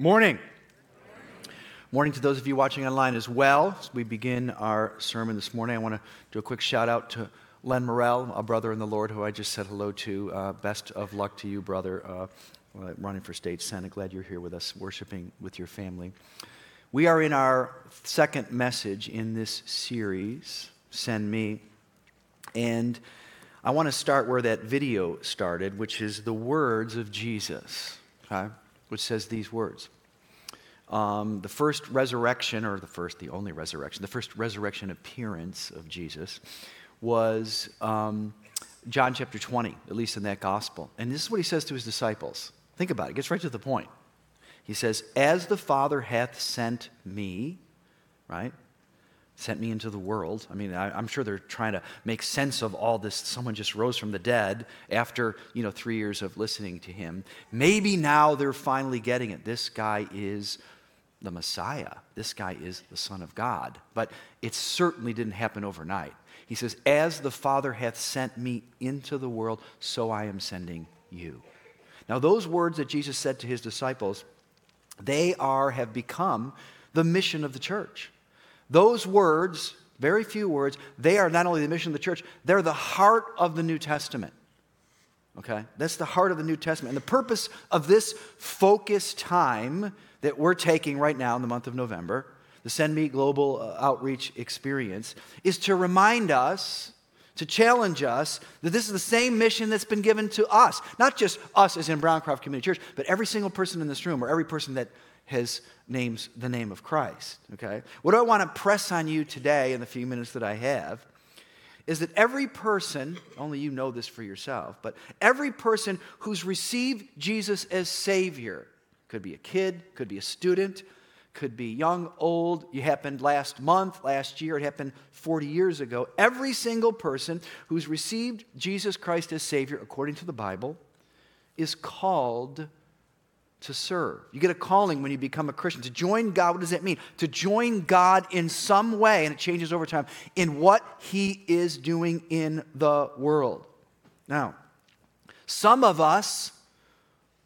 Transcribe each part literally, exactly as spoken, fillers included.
Morning. Morning to those of you watching online as well. As we begin our sermon this morning, I want to do a quick shout out to Len Morrell, a brother in the Lord who I just said hello to. Uh, best of luck to you, brother, uh, running for state senate. Glad you're here with us, worshiping with your family. We are in our second message in this series, Send Me, and I want to start where that video started, which is the words of Jesus, okay? Which says these words. Um, the first resurrection, or the first, the only resurrection, the first resurrection appearance of Jesus was um, John chapter twenty, at least in that gospel. And this is what he says to his disciples. Think about it. It gets right to the point. He says, as the Father hath sent me, right? Sent me into the world. I mean, I, I'm sure they're trying to make sense of all this. Someone just rose from the dead after, you know, three years of listening to him. Maybe now they're finally getting it. This guy is the Messiah. This guy is the Son of God. But it certainly didn't happen overnight. He says, as the Father hath sent me into the world, so I am sending you. Now, those words that Jesus said to his disciples, they are, have become the mission of the church. Those words, very few words, they are not only the mission of the church, they're the heart of the New Testament. Okay? That's the heart of the New Testament. And the purpose of this focus time that we're taking right now in the month of November, the Send Me Global Outreach Experience, is to remind us, to challenge us, that this is the same mission that's been given to us. Not just us as in Browncroft Community Church, but every single person in this room, or every person that has names the name of Christ, okay? What I want to press on you today in the few minutes that I have is that every person, only you know this for yourself, but every person who's received Jesus as Savior, could be a kid, could be a student, could be young, old, it happened last month, last year, it happened forty years ago. Every single person who's received Jesus Christ as Savior, according to the Bible, is called to serve. You get a calling when you become a Christian. To join God, what does that mean? To join God in some way, and it changes over time, in what he is doing in the world. Now, some of us,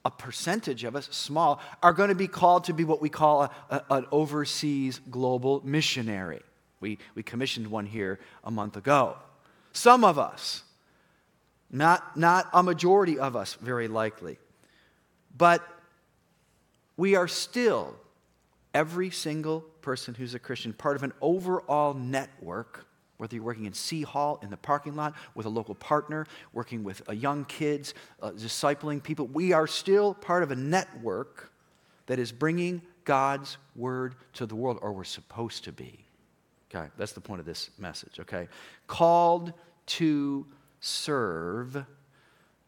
a percentage of us, small, are going to be called to be what we call a, a, an overseas global missionary. We, we commissioned one here a month ago. Some of us, not, not a majority of us, very likely, but we are still, every single person who's a Christian, part of an overall network, whether you're working in Sea Hall, in the parking lot, with a local partner, working with uh, young kids, uh, discipling people. We are still part of a network that is bringing God's word to the world, or we're supposed to be. Okay, that's the point of this message, okay? Called to serve.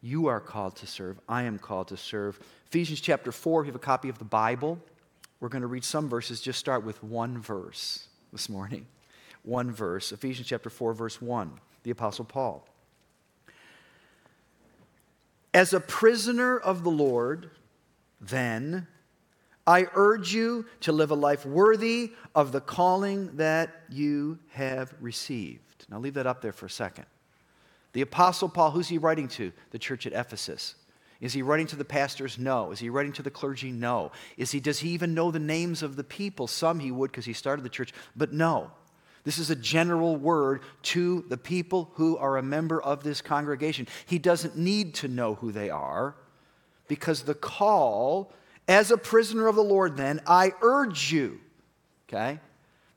You are called to serve. I am called to serve. Ephesians chapter four, if you have a copy of the Bible, we're going to read some verses. Just start with one verse this morning. One verse. Ephesians chapter four, verse one, the Apostle Paul. As a prisoner of the Lord, then, I urge you to live a life worthy of the calling that you have received. Now leave that up there for a second. The Apostle Paul, who's he writing to? The church at Ephesus. Is he writing to the pastors? No. Is he writing to the clergy? No. Is he? Does he even know the names of the people? Some he would because he started the church, but no. This is a general word to the people who are a member of this congregation. He doesn't need to know who they are because the call, as a prisoner of the Lord then, I urge you, okay?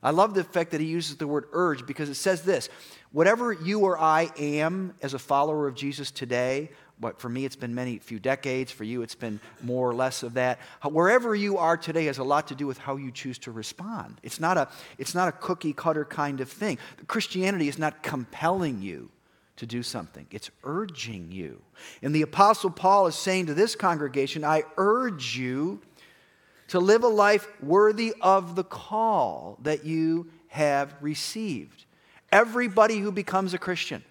I love the fact that he uses the word urge because it says this, whatever you or I am as a follower of Jesus today, but for me it's been many, few decades, for you it's been more or less of that, wherever you are today has a lot to do with how you choose to respond. It's not a, it's not a cookie cutter kind of thing. Christianity is not compelling you to do something. It's urging you. And the Apostle Paul is saying to this congregation, I urge you to live a life worthy of the call that you have received. Everybody who becomes a Christian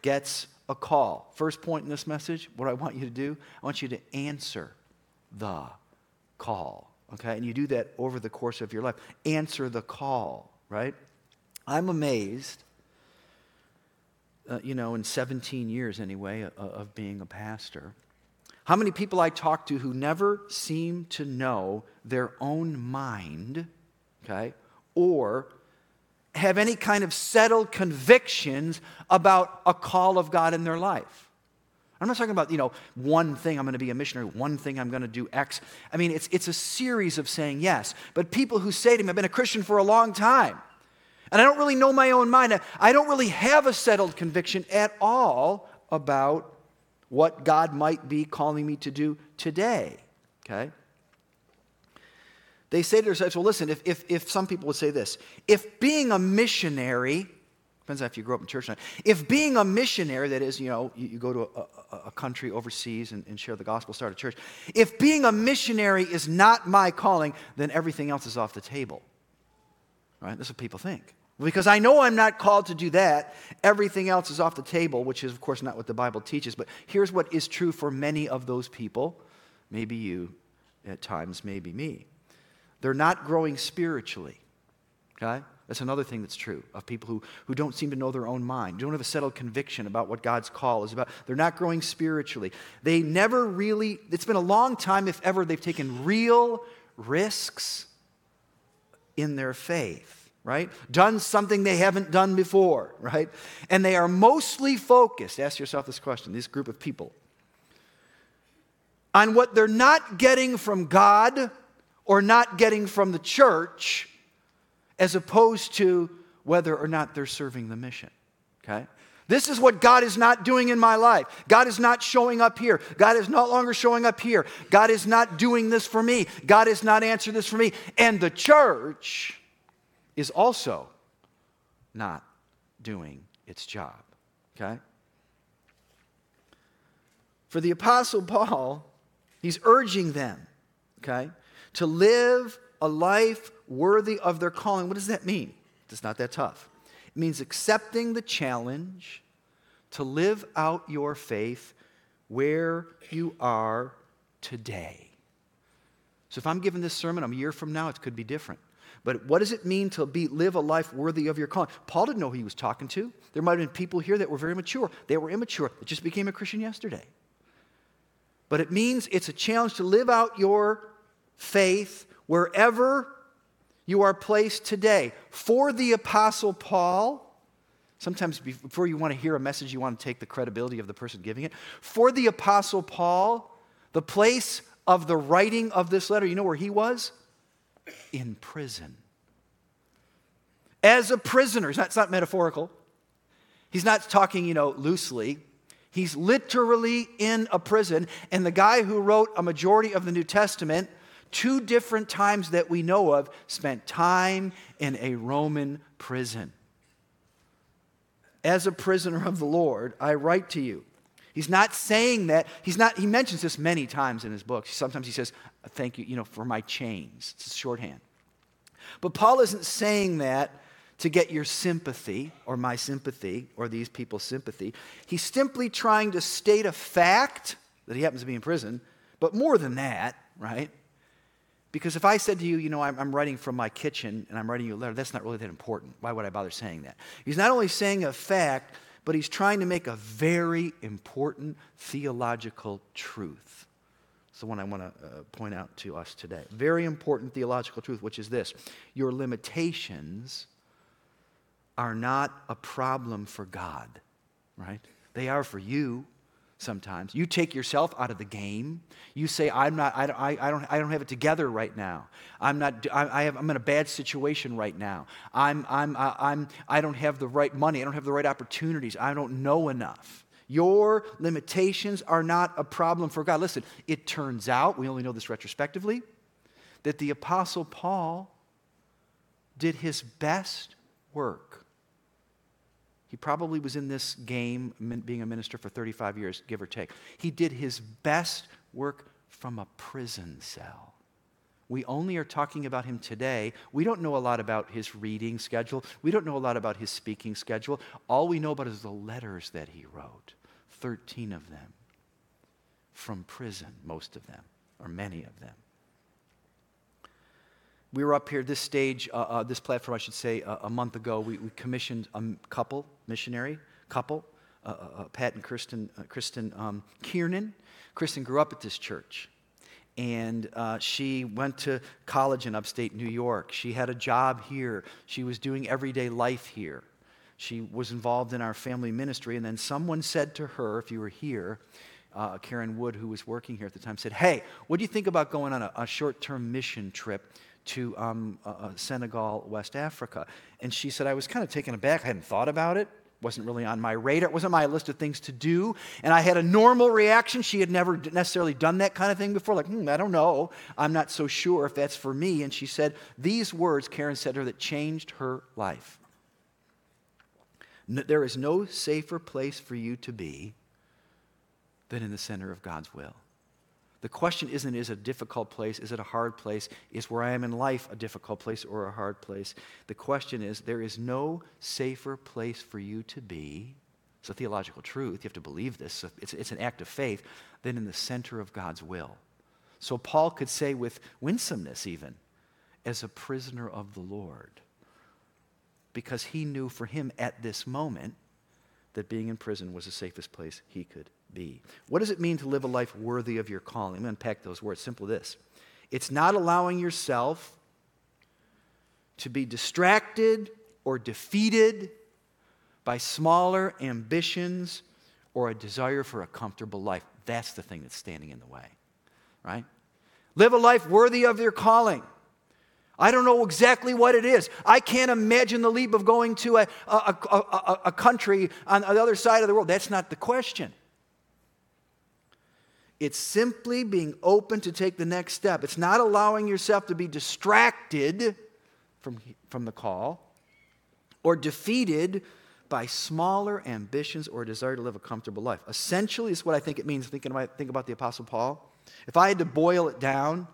gets a call. First point in this message, what I want you to do, I want you to answer the call, okay? And you do that over the course of your life. Answer the call, right? I'm amazed, uh, you know, in seventeen years anyway, uh, of being a pastor, How many people I talk to who never seem to know their own mind, okay, or have any kind of settled convictions about a call of God in their life. I'm not talking about, you know, one thing I'm going to be a missionary, one thing I'm going to do X. I mean, it's it's a series of saying yes. But people who say to me, I've been a Christian for a long time, and I don't really know my own mind. I don't really have a settled conviction at all about what God might be calling me to do today, okay? They say to themselves, well, listen, if, if, if some people would say this, if being a missionary, depends on if you grew up in church or not, if being a missionary, that is, you know, you, you go to a, a, a country overseas and, and share the gospel, start a church, if being a missionary is not my calling, then everything else is off the table, right? That's what people think. Because I know I'm not called to do that, everything else is off the table, which is, of course, not what the Bible teaches. But here's what is true for many of those people, maybe you at times, maybe me. They're not growing spiritually, okay? That's another thing that's true of people who, who don't seem to know their own mind, don't have a settled conviction about what God's call is about. They're not growing spiritually. They never really, it's been a long time, if ever, they've taken real risks in their faith, right? Done something they haven't done before, right? And they are mostly focused, ask yourself this question, this group of people, on what they're not getting from God or not getting from the church, as opposed to whether or not they're serving the mission, okay? This is what God is not doing in my life. God is not showing up here. God is no longer showing up here. God is not doing this for me. God is not answering this for me. And the church is also not doing its job, okay? For the Apostle Paul, he's urging them, okay, to live a life worthy of their calling. What does that mean? It's not that tough. It means accepting the challenge to live out your faith where you are today. So if I'm giving this sermon, I'm a year from now, it could be different. But what does it mean to be live a life worthy of your calling? Paul didn't know who he was talking to. There might have been people here that were very mature. They were immature. They just became a Christian yesterday. But it means it's a challenge to live out your faith wherever you are placed today. For the Apostle Paul, sometimes before you want to hear a message, you want to take the credibility of the person giving it. For the Apostle Paul, the place of the writing of this letter, you know where he was? In prison. As a prisoner. It's not, it's not metaphorical. He's not talking, you know, loosely. He's literally in a prison, and the guy who wrote a majority of the New Testament, two different times that we know of, spent time in a Roman prison. As a prisoner of the Lord, I write to you. He's not saying that. He's not. He mentions this many times in his books. Sometimes he says, thank you, you know, for my chains. It's shorthand. But Paul isn't saying that to get your sympathy or my sympathy or these people's sympathy. He's simply trying to state a fact that he happens to be in prison, but more than that, right? Because if I said to you, you know, I'm, I'm writing from my kitchen and I'm writing you a letter, that's not really that important. Why would I bother saying that? He's not only saying a fact, but he's trying to make a very important theological truth. It's the one I want to uh, point out to us today. Very important theological truth, which is this. Your limitations are not a problem for God, right? They are for you. Sometimes you take yourself out of the game. You say, "I'm not. I don't. I don't. I don't have it together right now. I'm not. I, I have. I'm in a bad situation right now. I'm. I'm. I, I'm. I don't have the right money. I don't have the right opportunities. I don't know enough." Your limitations are not a problem for God. Listen. It turns out, we only know this retrospectively, that the Apostle Paul did his best work. He probably was in this game, being a minister for thirty-five years, give or take. He did his best work from a prison cell. We only are talking about him today. We don't know a lot about his reading schedule. We don't know a lot about his speaking schedule. All we know about is the letters that he wrote, thirteen of them, from prison, most of them, or many of them. We were up here, this stage, uh, uh, this platform, I should say, uh, a month ago. We, we commissioned a couple, missionary couple, uh, uh, Pat and Kristen, uh, Kristen um, Kiernan. Kristen grew up at this church. And uh, she went to college in upstate New York. She had a job here. She was doing everyday life here. She was involved in our family ministry. And then someone said to her, if you were here, uh, Karen Wood, who was working here at the time, said, hey, what do you think about going on a, a short-term mission trip to um, uh, Senegal, West Africa? And she said, I was kind of taken aback. I hadn't thought about it. Wasn't really on my radar. It wasn't my list of things to do. And I had a normal reaction. She had never necessarily done that kind of thing before. Like, hmm, I don't know. I'm not so sure if that's for me. And she said these words, Karen said to her, that changed her life. There is no safer place for you to be than in the center of God's will. The question isn't, is it a difficult place? Is it a hard place? Is where I am in life a difficult place or a hard place? The question is, there is no safer place for you to be. It's a theological truth. You have to believe this. It's, it's an act of faith. Than in the center of God's will. So Paul could say with winsomeness even, as a prisoner of the Lord. Because he knew for him at this moment that being in prison was the safest place he could be. What does it mean to live a life worthy of your calling? I'm going to unpack those words. Simple this. It's not allowing yourself to be distracted or defeated by smaller ambitions or a desire for a comfortable life. That's the thing that's standing in the way, right? Live a life worthy of your calling. I don't know exactly what it is. I can't imagine the leap of going to a, a, a, a, a country on the other side of the world. That's not the question. It's simply being open to take the next step. It's not allowing yourself to be distracted from, from the call or defeated by smaller ambitions or a desire to live a comfortable life. Essentially, it's what I think it means, thinking about, think about the Apostle Paul. If I had to boil it down,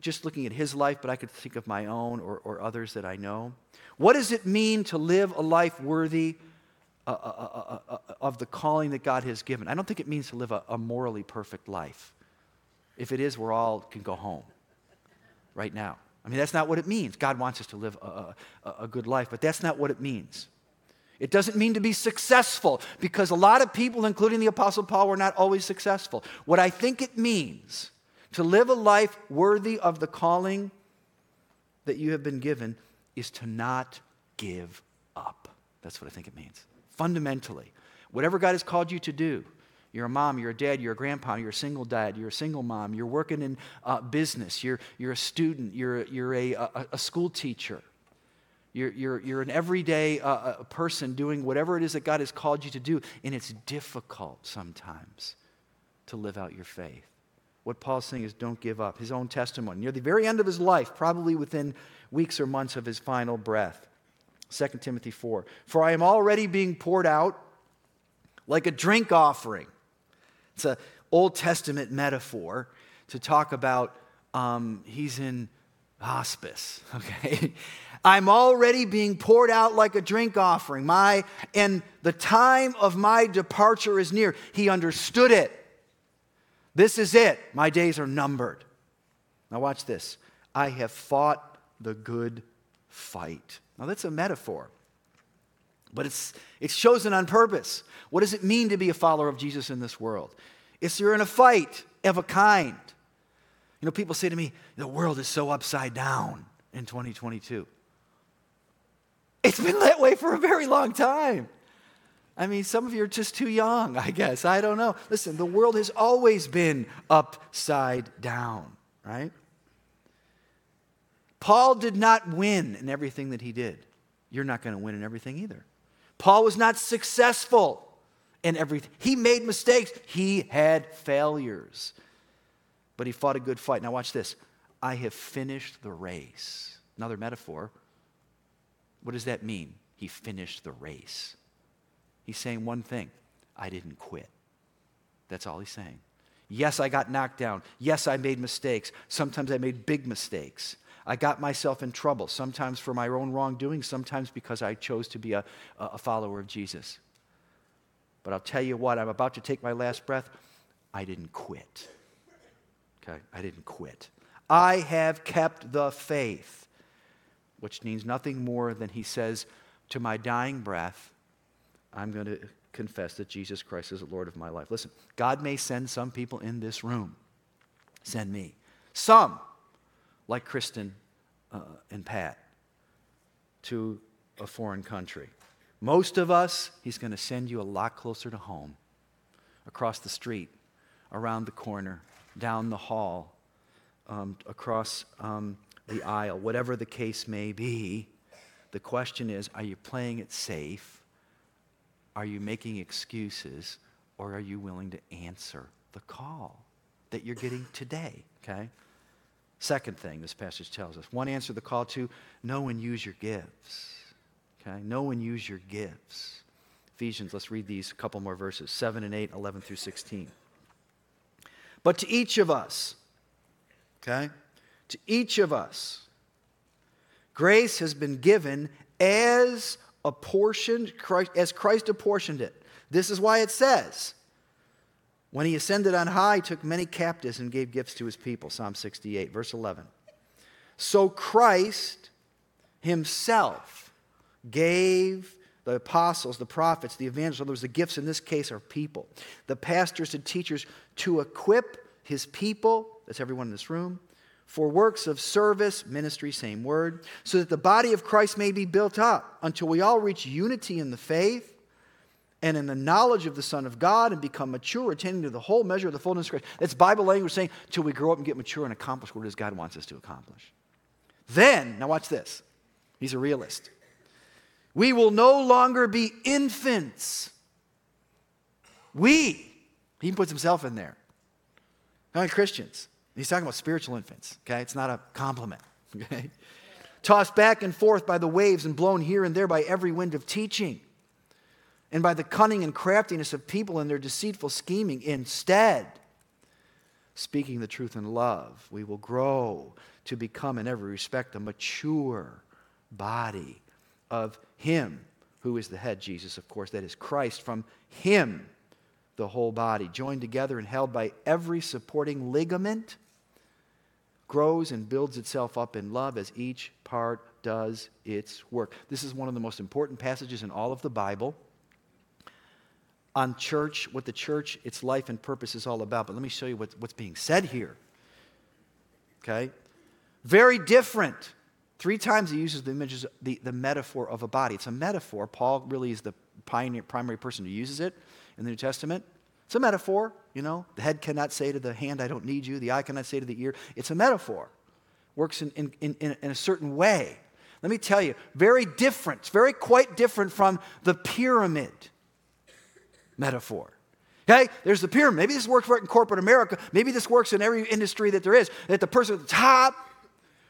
just looking at his life, but I could think of my own or, or others that I know. What does it mean to live a life worthy uh, uh, uh, uh, of the calling that God has given? I don't think it means to live a, a morally perfect life. If it is, we're all can go home right now. I mean, that's not what it means. God wants us to live a, a, a good life, but that's not what it means. It doesn't mean to be successful, because a lot of people, including the Apostle Paul, were not always successful. What I think it means to live a life worthy of the calling that you have been given is to not give up. That's what I think it means. Fundamentally, whatever God has called you to do, you're a mom, you're a dad, you're a grandpa, you're a single dad, you're a single mom, you're working in uh, business, you're, you're a student, you're, you're a, a, a school teacher, you're, you're, you're an everyday uh, a person doing whatever it is that God has called you to do, and it's difficult sometimes to live out your faith. What Paul's saying is don't give up. His own testimony. Near the very end of his life, probably within weeks or months of his final breath. Second Timothy four. For I am already being poured out like a drink offering. It's an Old Testament metaphor to talk about um, he's in hospice. Okay, I'm already being poured out like a drink offering. My and the time of my departure is near. He understood it. This is it. My days are numbered. Now watch this. I have fought the good fight. Now that's a metaphor, but it's it's chosen on purpose. What does it mean to be a follower of Jesus in this world? It's you're in a fight of a kind. You know, people say to me, the world is so upside down in twenty twenty-two. It's been that way for a very long time. I mean, some of you are just too young, I guess. I don't know. Listen, the world has always been upside down, right? Paul did not win in everything that he did. You're not going to win in everything either. Paul was not successful in everything. He made mistakes. He had failures. But he fought a good fight. Now watch this. I have finished the race. Another metaphor. What does that mean? He finished the race. He's saying one thing, I didn't quit. That's all he's saying. Yes, I got knocked down. Yes, I made mistakes. Sometimes I made big mistakes. I got myself in trouble, sometimes for my own wrongdoing, sometimes because I chose to be a, a follower of Jesus. But I'll tell you what, I'm about to take my last breath. I didn't quit. Okay, I didn't quit. I have kept the faith, which means nothing more than he says to my dying breath, I'm going to confess that Jesus Christ is the Lord of my life. Listen, God may send some people in this room. Send me. Some, like Kristen uh, and Pat, to a foreign country. Most of us, he's going to send you a lot closer to home, across the street, around the corner, down the hall, um, across um, the aisle, whatever the case may be. The question is, are you playing it safe? Are you making excuses? Or are you willing to answer the call that you're getting today? Okay? Second thing this passage tells us. One, answer the call. Two, know and use your gifts. Okay? Know and use your gifts. Ephesians, let's read these a couple more verses. seven and eight, eleven through sixteen. But to each of us, okay? To each of us, grace has been given as apportioned, Christ, as Christ apportioned it. This is why it says, when he ascended on high, he took many captives and gave gifts to his people. Psalm sixty-eight, verse eleven. So Christ himself gave the apostles, the prophets, the evangelists, in other words, the gifts in this case are people, the pastors and teachers, to equip his people, that's everyone in this room, for works of service, ministry, same word, so that the body of Christ may be built up until we all reach unity in the faith and in the knowledge of the Son of God and become mature, attaining to the whole measure of the fullness of Christ. That's Bible language saying, till we grow up and get mature and accomplish what it is God wants us to accomplish. Then, now watch this. He's a realist. We will no longer be infants. We, he puts himself in there. Not Christians. He's talking about spiritual infants, okay? It's not a compliment, okay? Tossed back and forth by the waves and blown here and there by every wind of teaching and by the cunning and craftiness of people and their deceitful scheming. Instead, speaking the truth in love, we will grow to become in every respect a mature body of him who is the head, Jesus, of course, that is Christ. From him, the whole body, joined together and held by every supporting ligament, grows and builds itself up in love as each part does its work. This is one of the most important passages in all of the Bible on church, what the church, its life and purpose is all about. But let me show you what's, what's being said here. Okay? Very different. Three times he uses the images, the, the metaphor of a body. It's a metaphor. Paul really is the pioneer, primary person who uses it in the New Testament. It's a metaphor, you know. The head cannot say to the hand, I don't need you. The eye cannot say to the ear. It's a metaphor. Works in, in, in, in a certain way. Let me tell you, very different, very quite different from the pyramid metaphor. Okay, there's the pyramid. Maybe this works in corporate America. Maybe this works in every industry that there is. That the person at the top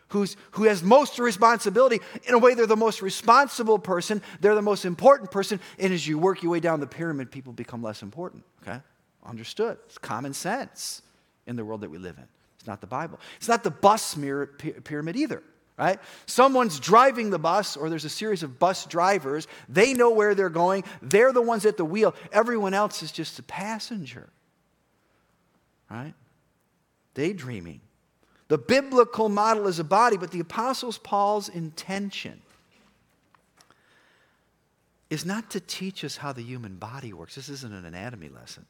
Who's, who has most responsibility, in a way they're the most responsible person, they're the most important person, and as you work your way down the pyramid, people become less important, okay? Understood. It's common sense in the world that we live in. It's not the Bible. It's not the bus mirror pyramid either, right? Someone's driving the bus, or there's a series of bus drivers. They know where they're going. They're the ones at the wheel. Everyone else is just a passenger, right? Daydreaming. The biblical model is a body, but the Apostle Paul's intention is not to teach us how the human body works. This isn't an anatomy lesson.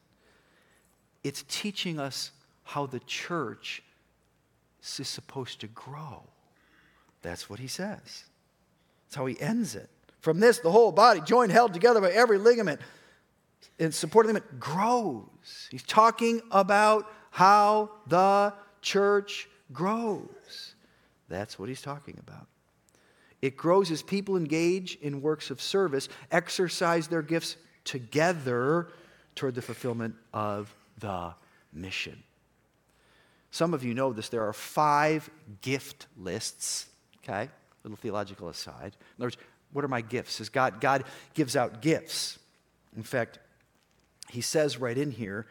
It's teaching us how the church is supposed to grow. That's what he says. That's how he ends it. From this, the whole body, joined, held together by every ligament and supporting ligament, grows. He's talking about how the church grows. That's what he's talking about. It grows as people engage in works of service, exercise their gifts together toward the fulfillment of the mission. Some of you know this. There are five gift lists, okay? Little theological aside. In other words, what are my gifts? Is God, God gives out gifts. In fact, he says right in here,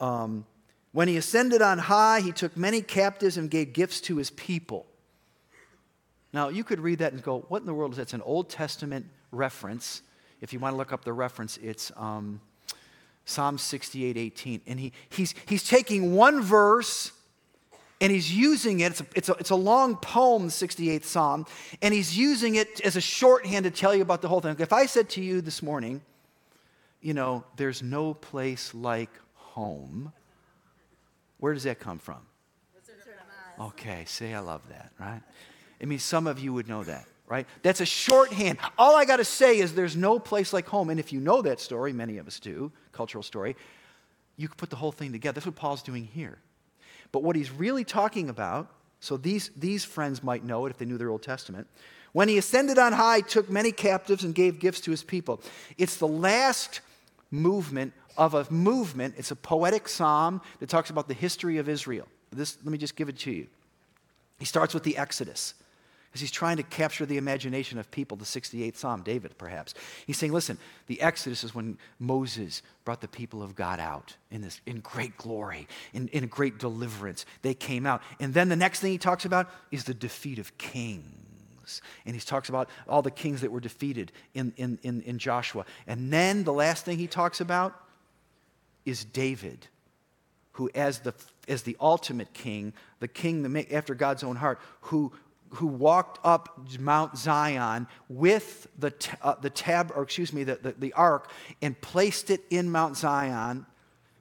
um, when he ascended on high, he took many captives and gave gifts to his people. Now, you could read that and go, what in the world is that? It's an Old Testament reference. If you want to look up the reference, it's um, Psalm sixty-eight, eighteen. And he, he's, he's taking one verse and he's using it. It's a, it's a, it's a long poem, the sixty-eighth Psalm. And he's using it as a shorthand to tell you about the whole thing. If I said to you this morning, you know, there's no place like home. Where does that come from? Okay, see, I love that, right? I mean, some of you would know that, right? That's a shorthand. All I got to say is there's no place like home. And if you know that story, many of us do, cultural story, you could put the whole thing together. That's what Paul's doing here. But what he's really talking about, so these, these friends might know it if they knew their Old Testament. When he ascended on high, took many captives and gave gifts to his people. It's the last movement of a movement. It's a poetic psalm that talks about the history of Israel. This, let me just give it to you. He starts with the Exodus, because he's trying to capture the imagination of people, the sixty-eighth Psalm, David perhaps. He's saying, listen, the Exodus is when Moses brought the people of God out in this in great glory, in, in great deliverance. They came out. And then the next thing he talks about is the defeat of kings. And he talks about all the kings that were defeated in, in, in, in Joshua. And then the last thing he talks about is David, who as the as the ultimate king, the king after God's own heart, who who walked up Mount Zion with the uh, the tab or excuse me the, the the ark and placed it in Mount Zion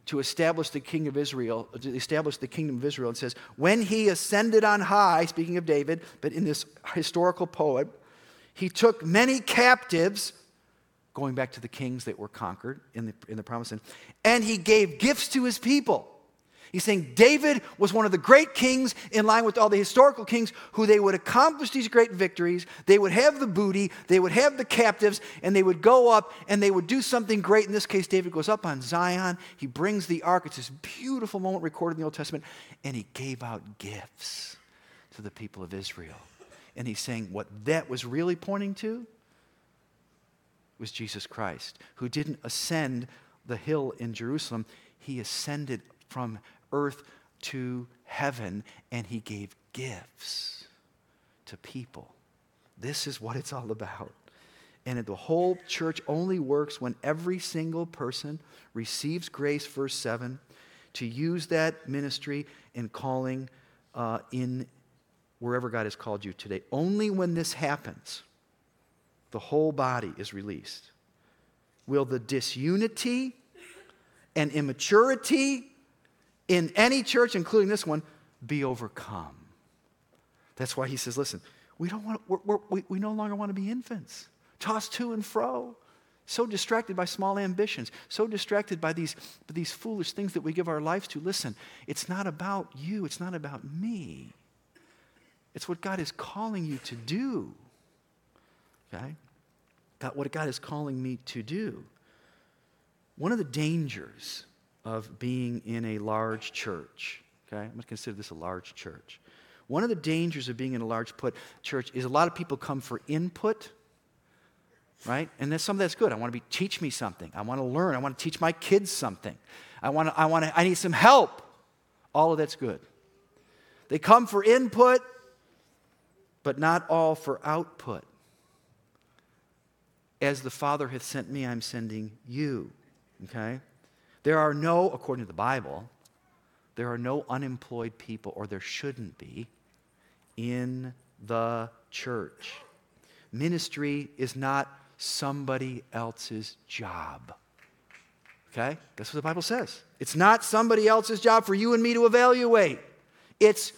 to establish the king of Israel, to establish the kingdom of Israel, and says when he ascended on high, speaking of David, but in this historical poem, he took many captives, going back to the kings that were conquered in the in the promised land, and he gave gifts to his people. He's saying David was one of the great kings in line with all the historical kings who they would accomplish these great victories, they would have the booty, they would have the captives, and they would go up and they would do something great. In this case, David goes up on Zion, he brings the ark, it's this beautiful moment recorded in the Old Testament, and he gave out gifts to the people of Israel. And he's saying what that was really pointing to was Jesus Christ, who didn't ascend the hill in Jerusalem, he ascended from earth to heaven, and he gave gifts to people. This is what it's all about. And the whole church only works when every single person receives grace, verse seven, to use that ministry and calling uh, in wherever God has called you today. Only when this happens, the whole body is released, will the disunity and immaturity in any church, including this one, be overcome. That's why he says, listen, we don't want we're, we're, we, we no longer want to be infants, tossed to and fro, so distracted by small ambitions, so distracted by these, by these foolish things that we give our lives to. Listen, it's not about you. It's not about me. It's what God is calling you to do. Okay? God, what God is calling me to do. One of the dangers of being in a large church, okay? I'm going to consider this a large church. One of the dangers of being in a large put church is a lot of people come for input, right? And that's some of that's good. I want to be teach me something. I want to learn. I want to teach my kids something. I want to, I want to, I need some help. All of that's good. They come for input, but not all for output. As the Father hath sent me, I'm sending you, okay? There are no, according to the Bible, there are no unemployed people, or there shouldn't be, in the church. Ministry is not somebody else's job. Okay? That's what the Bible says. It's not somebody else's job for you and me to evaluate. It's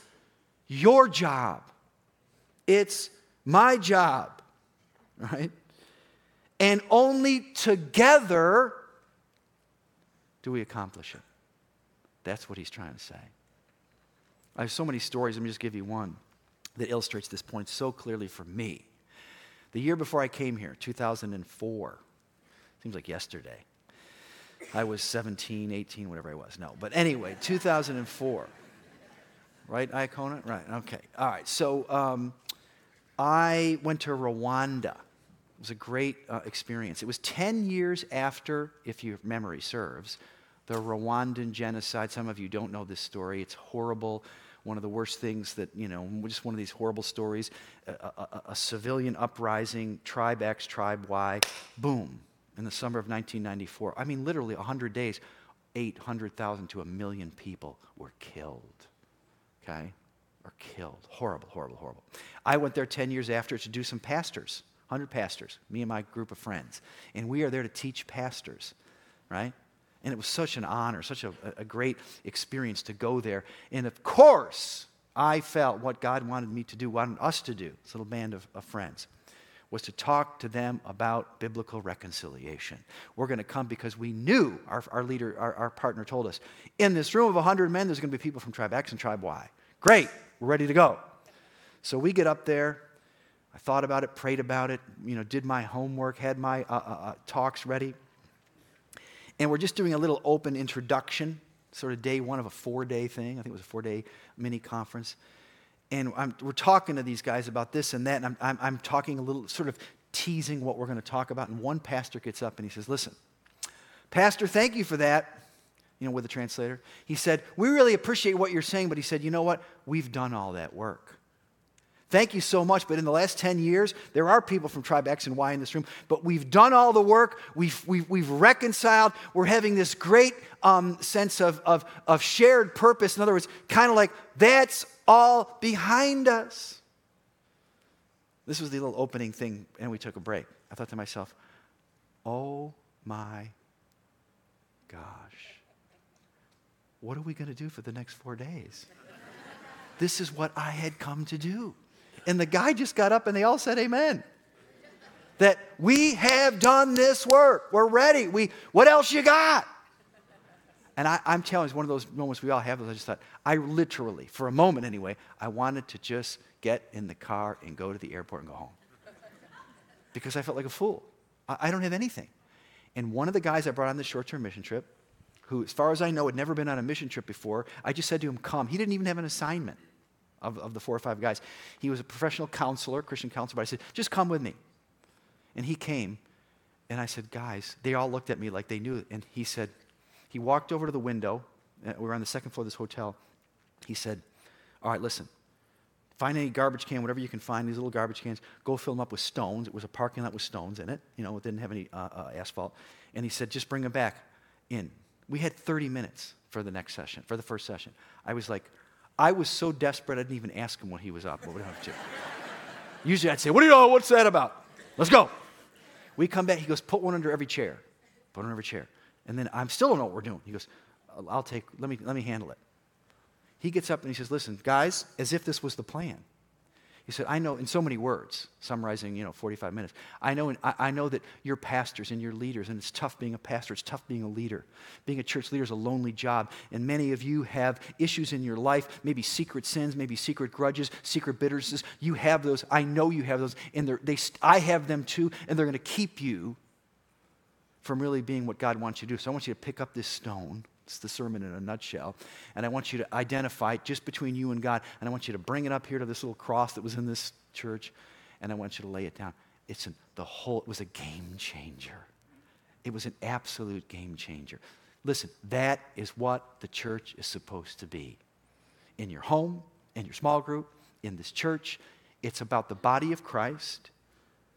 your job. It's my job. All right? And only together do we accomplish it? That's what he's trying to say. I have so many stories. Let me just give you one that illustrates this point so clearly for me. The year before I came here, two thousand four, seems like yesterday, I was seventeen, eighteen, whatever I was. No, but anyway, two thousand four. Right, Iacona? Right, okay. All right, so um, I went to Rwanda. It was a great uh, experience. It was ten years after, if your memory serves, the Rwandan genocide. Some of you don't know this story. It's horrible. One of the worst things that, you know, just one of these horrible stories. A, a, a civilian uprising, tribe X, tribe Y, boom, in the summer of nineteen ninety-four. I mean, literally one hundred days, eight hundred thousand to a million people were killed, okay? Or killed. Horrible, horrible, horrible. I went there ten years after to do some pastors. one hundred pastors, me and my group of friends. And we are there to teach pastors right? And it was such an honor, such a, a great experience to go there. And of course, I felt what God wanted me to do, wanted us to do, this little band of, of friends, was to talk to them about biblical reconciliation. We're going to come because we knew, our, our leader, our, our partner told us, in this room of one hundred men, there's going to be people from tribe X and tribe Y. Great, we're ready to go. So we get up there. I thought about it, prayed about it, you know, did my homework, had my uh, uh, uh, talks ready. And we're just doing a little open introduction, sort of day one of a four-day thing. I think it was a four-day mini-conference. And I'm, we're talking to these guys about this and that, and I'm, I'm, I'm talking a little, sort of teasing what we're going to talk about. And one pastor gets up and he says, listen, Pastor, thank you for that, you know, with the translator. He said, we really appreciate what you're saying, but he said, you know what? We've done all that work. Thank you so much, but in the last ten years, there are people from tribe X and Y in this room, but we've done all the work, we've, we've, we've reconciled, we're having this great um, sense of, of, of shared purpose. In other words, kind of like, that's all behind us. This was the little opening thing, and we took a break. I thought to myself, oh my gosh, what are we going to do for the next four days? This is what I had come to do. And the guy just got up and they all said amen. That we have done this work. We're ready. We, what else you got? And I, I'm telling you, it's one of those moments we all have. I just thought, I literally, for a moment anyway, I wanted to just get in the car and go to the airport and go home. Because I felt like a fool. I, I don't have anything. And one of the guys I brought on this short-term mission trip, who, as far as I know, had never been on a mission trip before, I just said to him, come. He didn't even have an assignment. Of, of the four or five guys. He was a professional counselor, Christian counselor, but I said, just come with me. And he came, and I said, guys, they all looked at me like they knew, and he said, he walked over to the window, we were on the second floor of this hotel, he said, all right, listen, find any garbage can, whatever you can find, these little garbage cans, go fill them up with stones. It was a parking lot with stones in it, you know, it didn't have any uh, uh, asphalt, and he said, just bring them back in. We had thirty minutes for the next session, for the first session. I was like, I was so desperate I didn't even ask him when he was up. What would I have to do? Usually I'd say, what do you know? What's that about? Let's go. We come back. He goes, put one under every chair. Put one under every chair. And then I still don't know what we're doing. He goes, I'll take, let me, let me handle it. He gets up and he says, listen, guys, as if this was the plan. He said, I know in so many words, summarizing, you know, forty-five minutes, I know, in, I, I know that you're pastors and you're leaders, and it's tough being a pastor. It's tough being a leader. Being a church leader is a lonely job, and many of you have issues in your life, maybe secret sins, maybe secret grudges, secret bitterness. You have those. I know you have those, and they, I have them too, and they're going to keep you from really being what God wants you to do. So I want you to pick up this stone. It's the sermon in a nutshell. And I want you to identify it just between you and God. And I want you to bring it up here to this little cross that was in this church. And I want you to lay it down. It's an, the whole, it was a game changer. It was an absolute game changer. Listen, that is what the church is supposed to be. In your home, in your small group, in this church, it's about the body of Christ.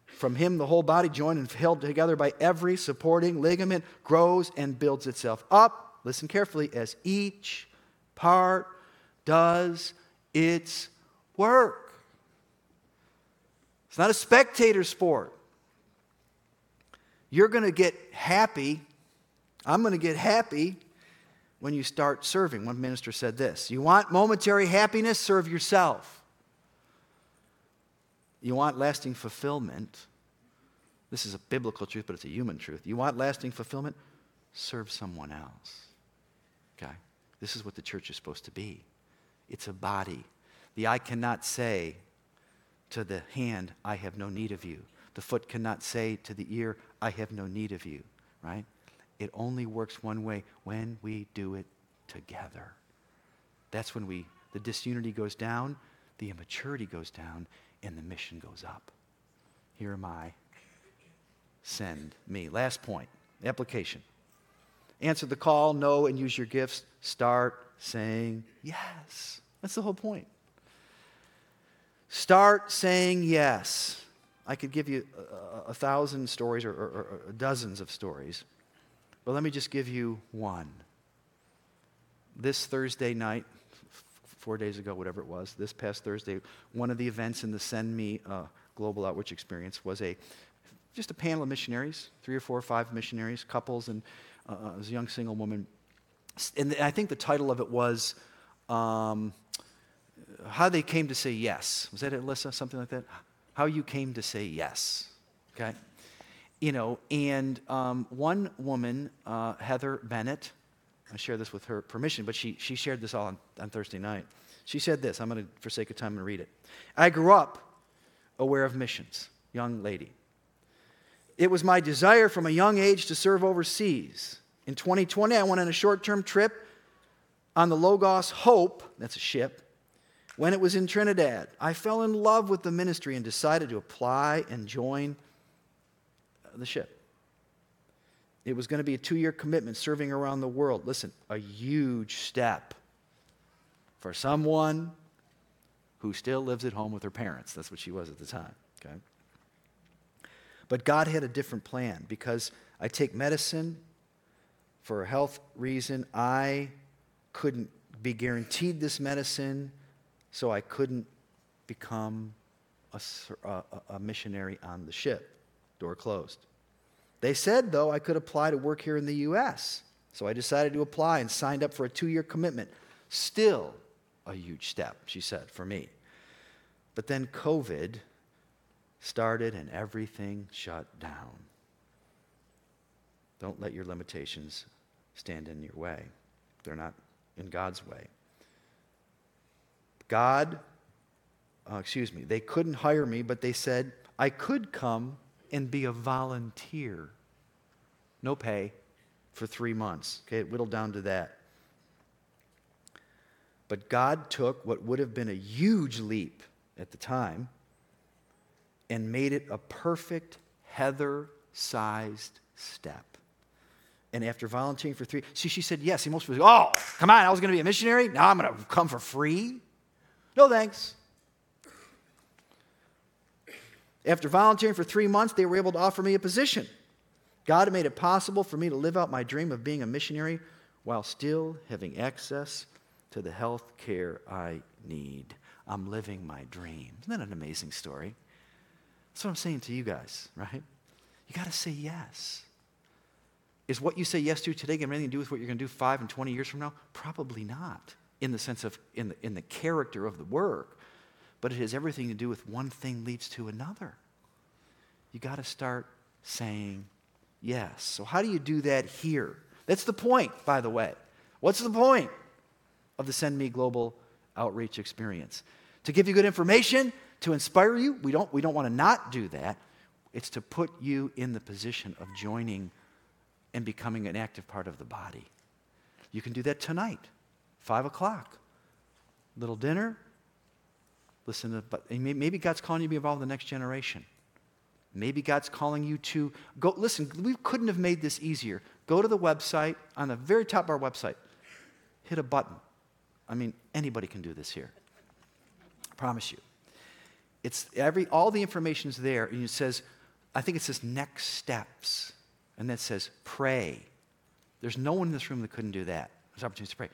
From him, the whole body, joined and held together by every supporting ligament, grows and builds itself up. Listen carefully, as each part does its work. It's not a spectator sport. You're going to get happy. I'm going to get happy when you start serving. One minister said this, you want momentary happiness? Serve yourself. You want lasting fulfillment? This is a biblical truth, but it's a human truth. You want lasting fulfillment? Serve someone else. Okay, this is what the church is supposed to be. It's a body. The eye cannot say to the hand, I have no need of you. The foot cannot say to the ear, I have no need of you, right? It only works one way, when we do it together. That's when we, the disunity goes down, the immaturity goes down, and the mission goes up. Here am I. Send me. Last point, application. Answer the call, know, and use your gifts. Start saying yes. That's the whole point. Start saying yes. I could give you a, a thousand stories or, or, or dozens of stories, but let me just give you one. This Thursday night, f- four days ago, whatever it was, this past Thursday, one of the events in the Send Me uh, Global Outreach Experience was a just a panel of missionaries, three or four or five missionaries, couples, and uh, as a young single woman. And I think the title of it was um, How They Came to Say Yes. Was that it, Alyssa? Something like that? How You Came to Say Yes. Okay? You know, and um, one woman, uh, Heather Bennett, I share this with her permission, but she, she shared this all on, on Thursday night. She said this. I'm going to, for sake of time, I'm going to read it. I grew up aware of missions, young lady. It was my desire from a young age to serve overseas. In twenty twenty, I went on a short-term trip on the Logos Hope, that's a ship, when it was in Trinidad. I fell in love with the ministry and decided to apply and join the ship. It was going to be a two-year commitment serving around the world. Listen, a huge step for someone who still lives at home with her parents. That's what she was at the time, okay? But God had a different plan, because I take medicine for a health reason. I couldn't be guaranteed this medicine, so I couldn't become a, a, a missionary on the ship. Door closed. They said, though, I could apply to work here in the U S, so I decided to apply and signed up for a two-year commitment. Still a huge step, she said, for me. But then COVID started and everything shut down. Don't let your limitations stand in your way. They're not in God's way. God, uh, excuse me, they couldn't hire me, but they said, I could come and be a volunteer. No pay for three months. Okay, it whittled down to that. But God took what would have been a huge leap at the time and made it a perfect Heather-sized step. And after volunteering for three, see, she said yes. He most was, oh, come on, I was going to be a missionary. Now I'm going to come for free. No thanks. After volunteering for three months, they were able to offer me a position. God made it possible for me to live out my dream of being a missionary while still having access to the health care I need. I'm living my dream. Isn't that an amazing story? That's what I'm saying to you guys, right? You got to say yes. Is what you say yes to today going to have anything to do with what you're going to do five and twenty years from now? Probably not, in the sense of, in the, in the character of the work. But it has everything to do with one thing leads to another. You got to start saying yes. So how do you do that here? That's the point, by the way. What's the point of the Send Me Global Outreach experience? To give you good information, to inspire you. We don't, we don't want to not do that. It's to put you in the position of joining and becoming an active part of the body. You can do that tonight, five o'clock. Little dinner. Listen to, but maybe God's calling you to be involved in the next generation. Maybe God's calling you to go. Listen, we couldn't have made this easier. Go to the website, on the very top of our website, hit a button. I mean, anybody can do this here. I promise you. It's every all the information is there, and it says, I think it says next steps, and that says pray. There's no one in this room that couldn't do that. There's opportunities to pray,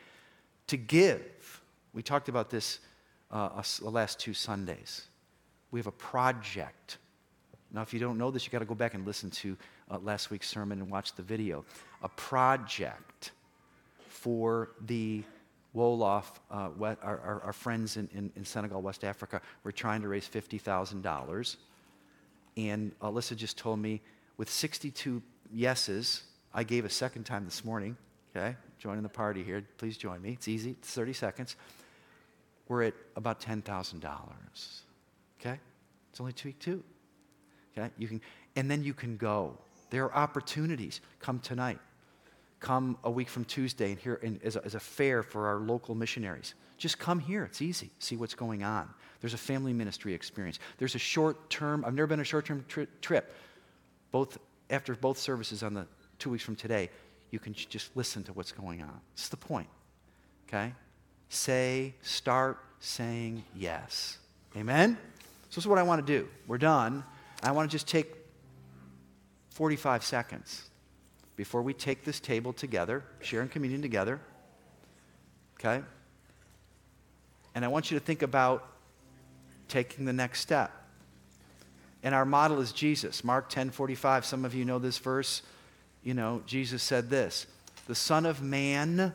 to give. We talked about this. Uh, the last two Sundays. We have a project. Now, if you don't know this, you got to go back and listen to uh, last week's sermon and watch the video. A project for the Wolof, uh, our, our, our friends in, in, in Senegal, West Africa. We're trying to raise fifty thousand dollars. And Alyssa just told me, with sixty-two yeses, I gave a second time this morning. Okay, joining the party here. Please join me. It's easy. It's thirty seconds. We're at about ten thousand dollars, okay? It's only week two, okay? You can, and then you can go. There are opportunities. Come tonight. Come a week from Tuesday and here and as, a, as a fair for our local missionaries. Just come here. It's easy. See what's going on. There's a family ministry experience. There's a short-term. I've never been on a short-term tri- trip. Both after both services on the two weeks from today, you can j- just listen to what's going on. It's the point, okay? Say, start saying yes. Amen? So this is what I want to do. We're done. I want to just take forty-five seconds before we take this table together, sharing communion together, okay? And I want you to think about taking the next step. And our model is Jesus, Mark ten forty-five. Some of you know this verse. you know, Jesus said this, the Son of Man,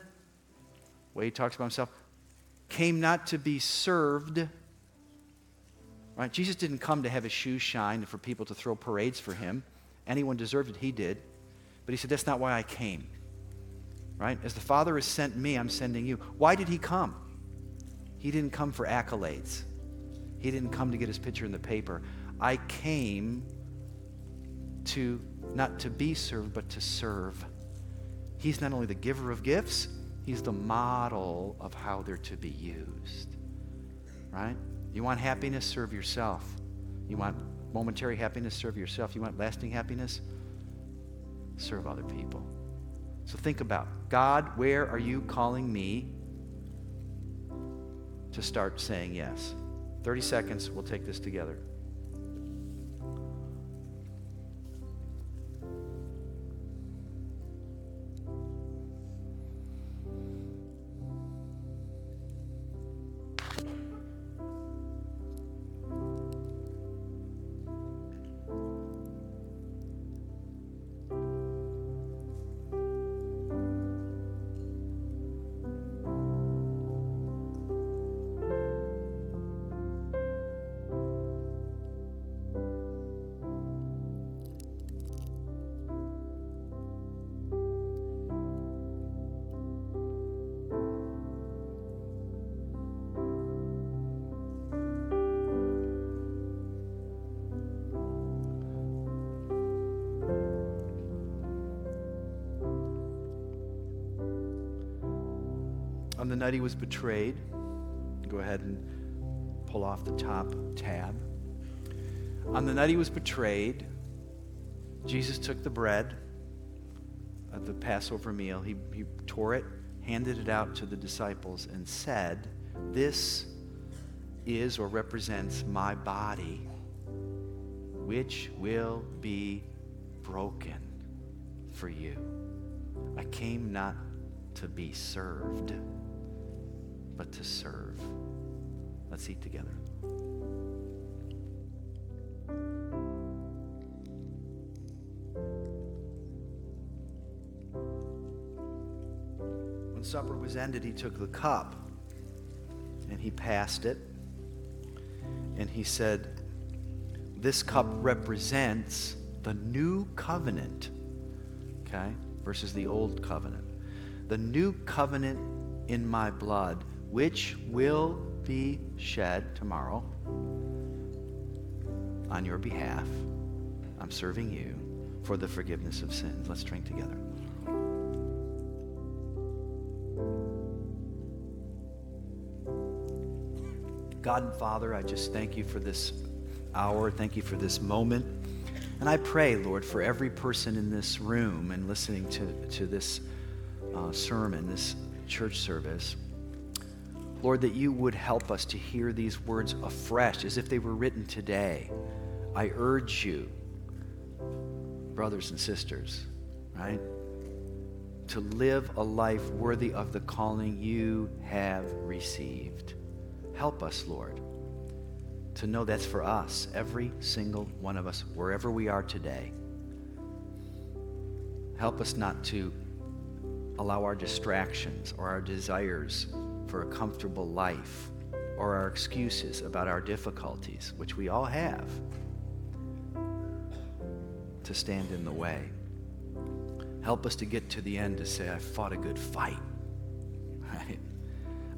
way he talks about himself, came not to be served. Right? Jesus didn't come to have his shoes shine and for people to throw parades for him. Anyone deserved it, he did. But he said, that's not why I came. Right? As the Father has sent me, I'm sending you. Why did he come? He didn't come for accolades. He didn't come to get his picture in the paper. I came to not to be served, but to serve. He's not only the giver of gifts, he's the model of how they're to be used. Right? You want happiness? Serve yourself. You want momentary happiness? Serve yourself. You want lasting happiness? Serve other people. So think about, God, where are you calling me to start saying yes? thirty seconds, we'll take this together. On the night he was betrayed, go ahead and pull off the top tab. On the night he was betrayed, Jesus took the bread at the Passover meal. He, he tore it, handed it out to the disciples, and said, this is or represents my body, which will be broken for you. I came not to be served, but to serve. Let's eat together. When supper was ended, he took the cup and he passed it and he said, this cup represents the new covenant, okay, versus the old covenant. The new covenant in my blood, which will be shed tomorrow on your behalf. I'm serving you for the forgiveness of sins. Let's drink together. God and Father, I just thank you for this hour. Thank you for this moment. And I pray, Lord, for every person in this room and listening to, to this uh, sermon, this church service, Lord, that you would help us to hear these words afresh as if they were written today. I urge you, brothers and sisters, right, to live a life worthy of the calling you have received. Help us, Lord, to know that's for us, every single one of us, wherever we are today. Help us not to allow our distractions or our desires for a comfortable life or our excuses about our difficulties, which we all have, to stand in the way. Help us to get to the end to say, I fought a good fight. Right?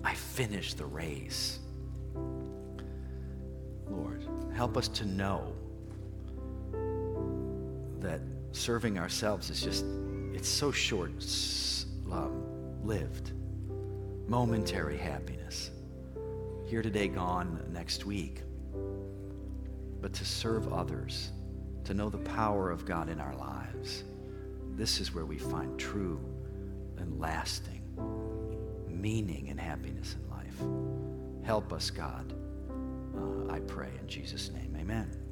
I finished the race. Lord, help us to know that serving ourselves is just, it's so short, lived, momentary happiness, here today, gone next week, but to serve others, to know the power of God in our lives. This is where we find true and lasting meaning and happiness in life. Help us, God, uh, I pray in Jesus' name, amen.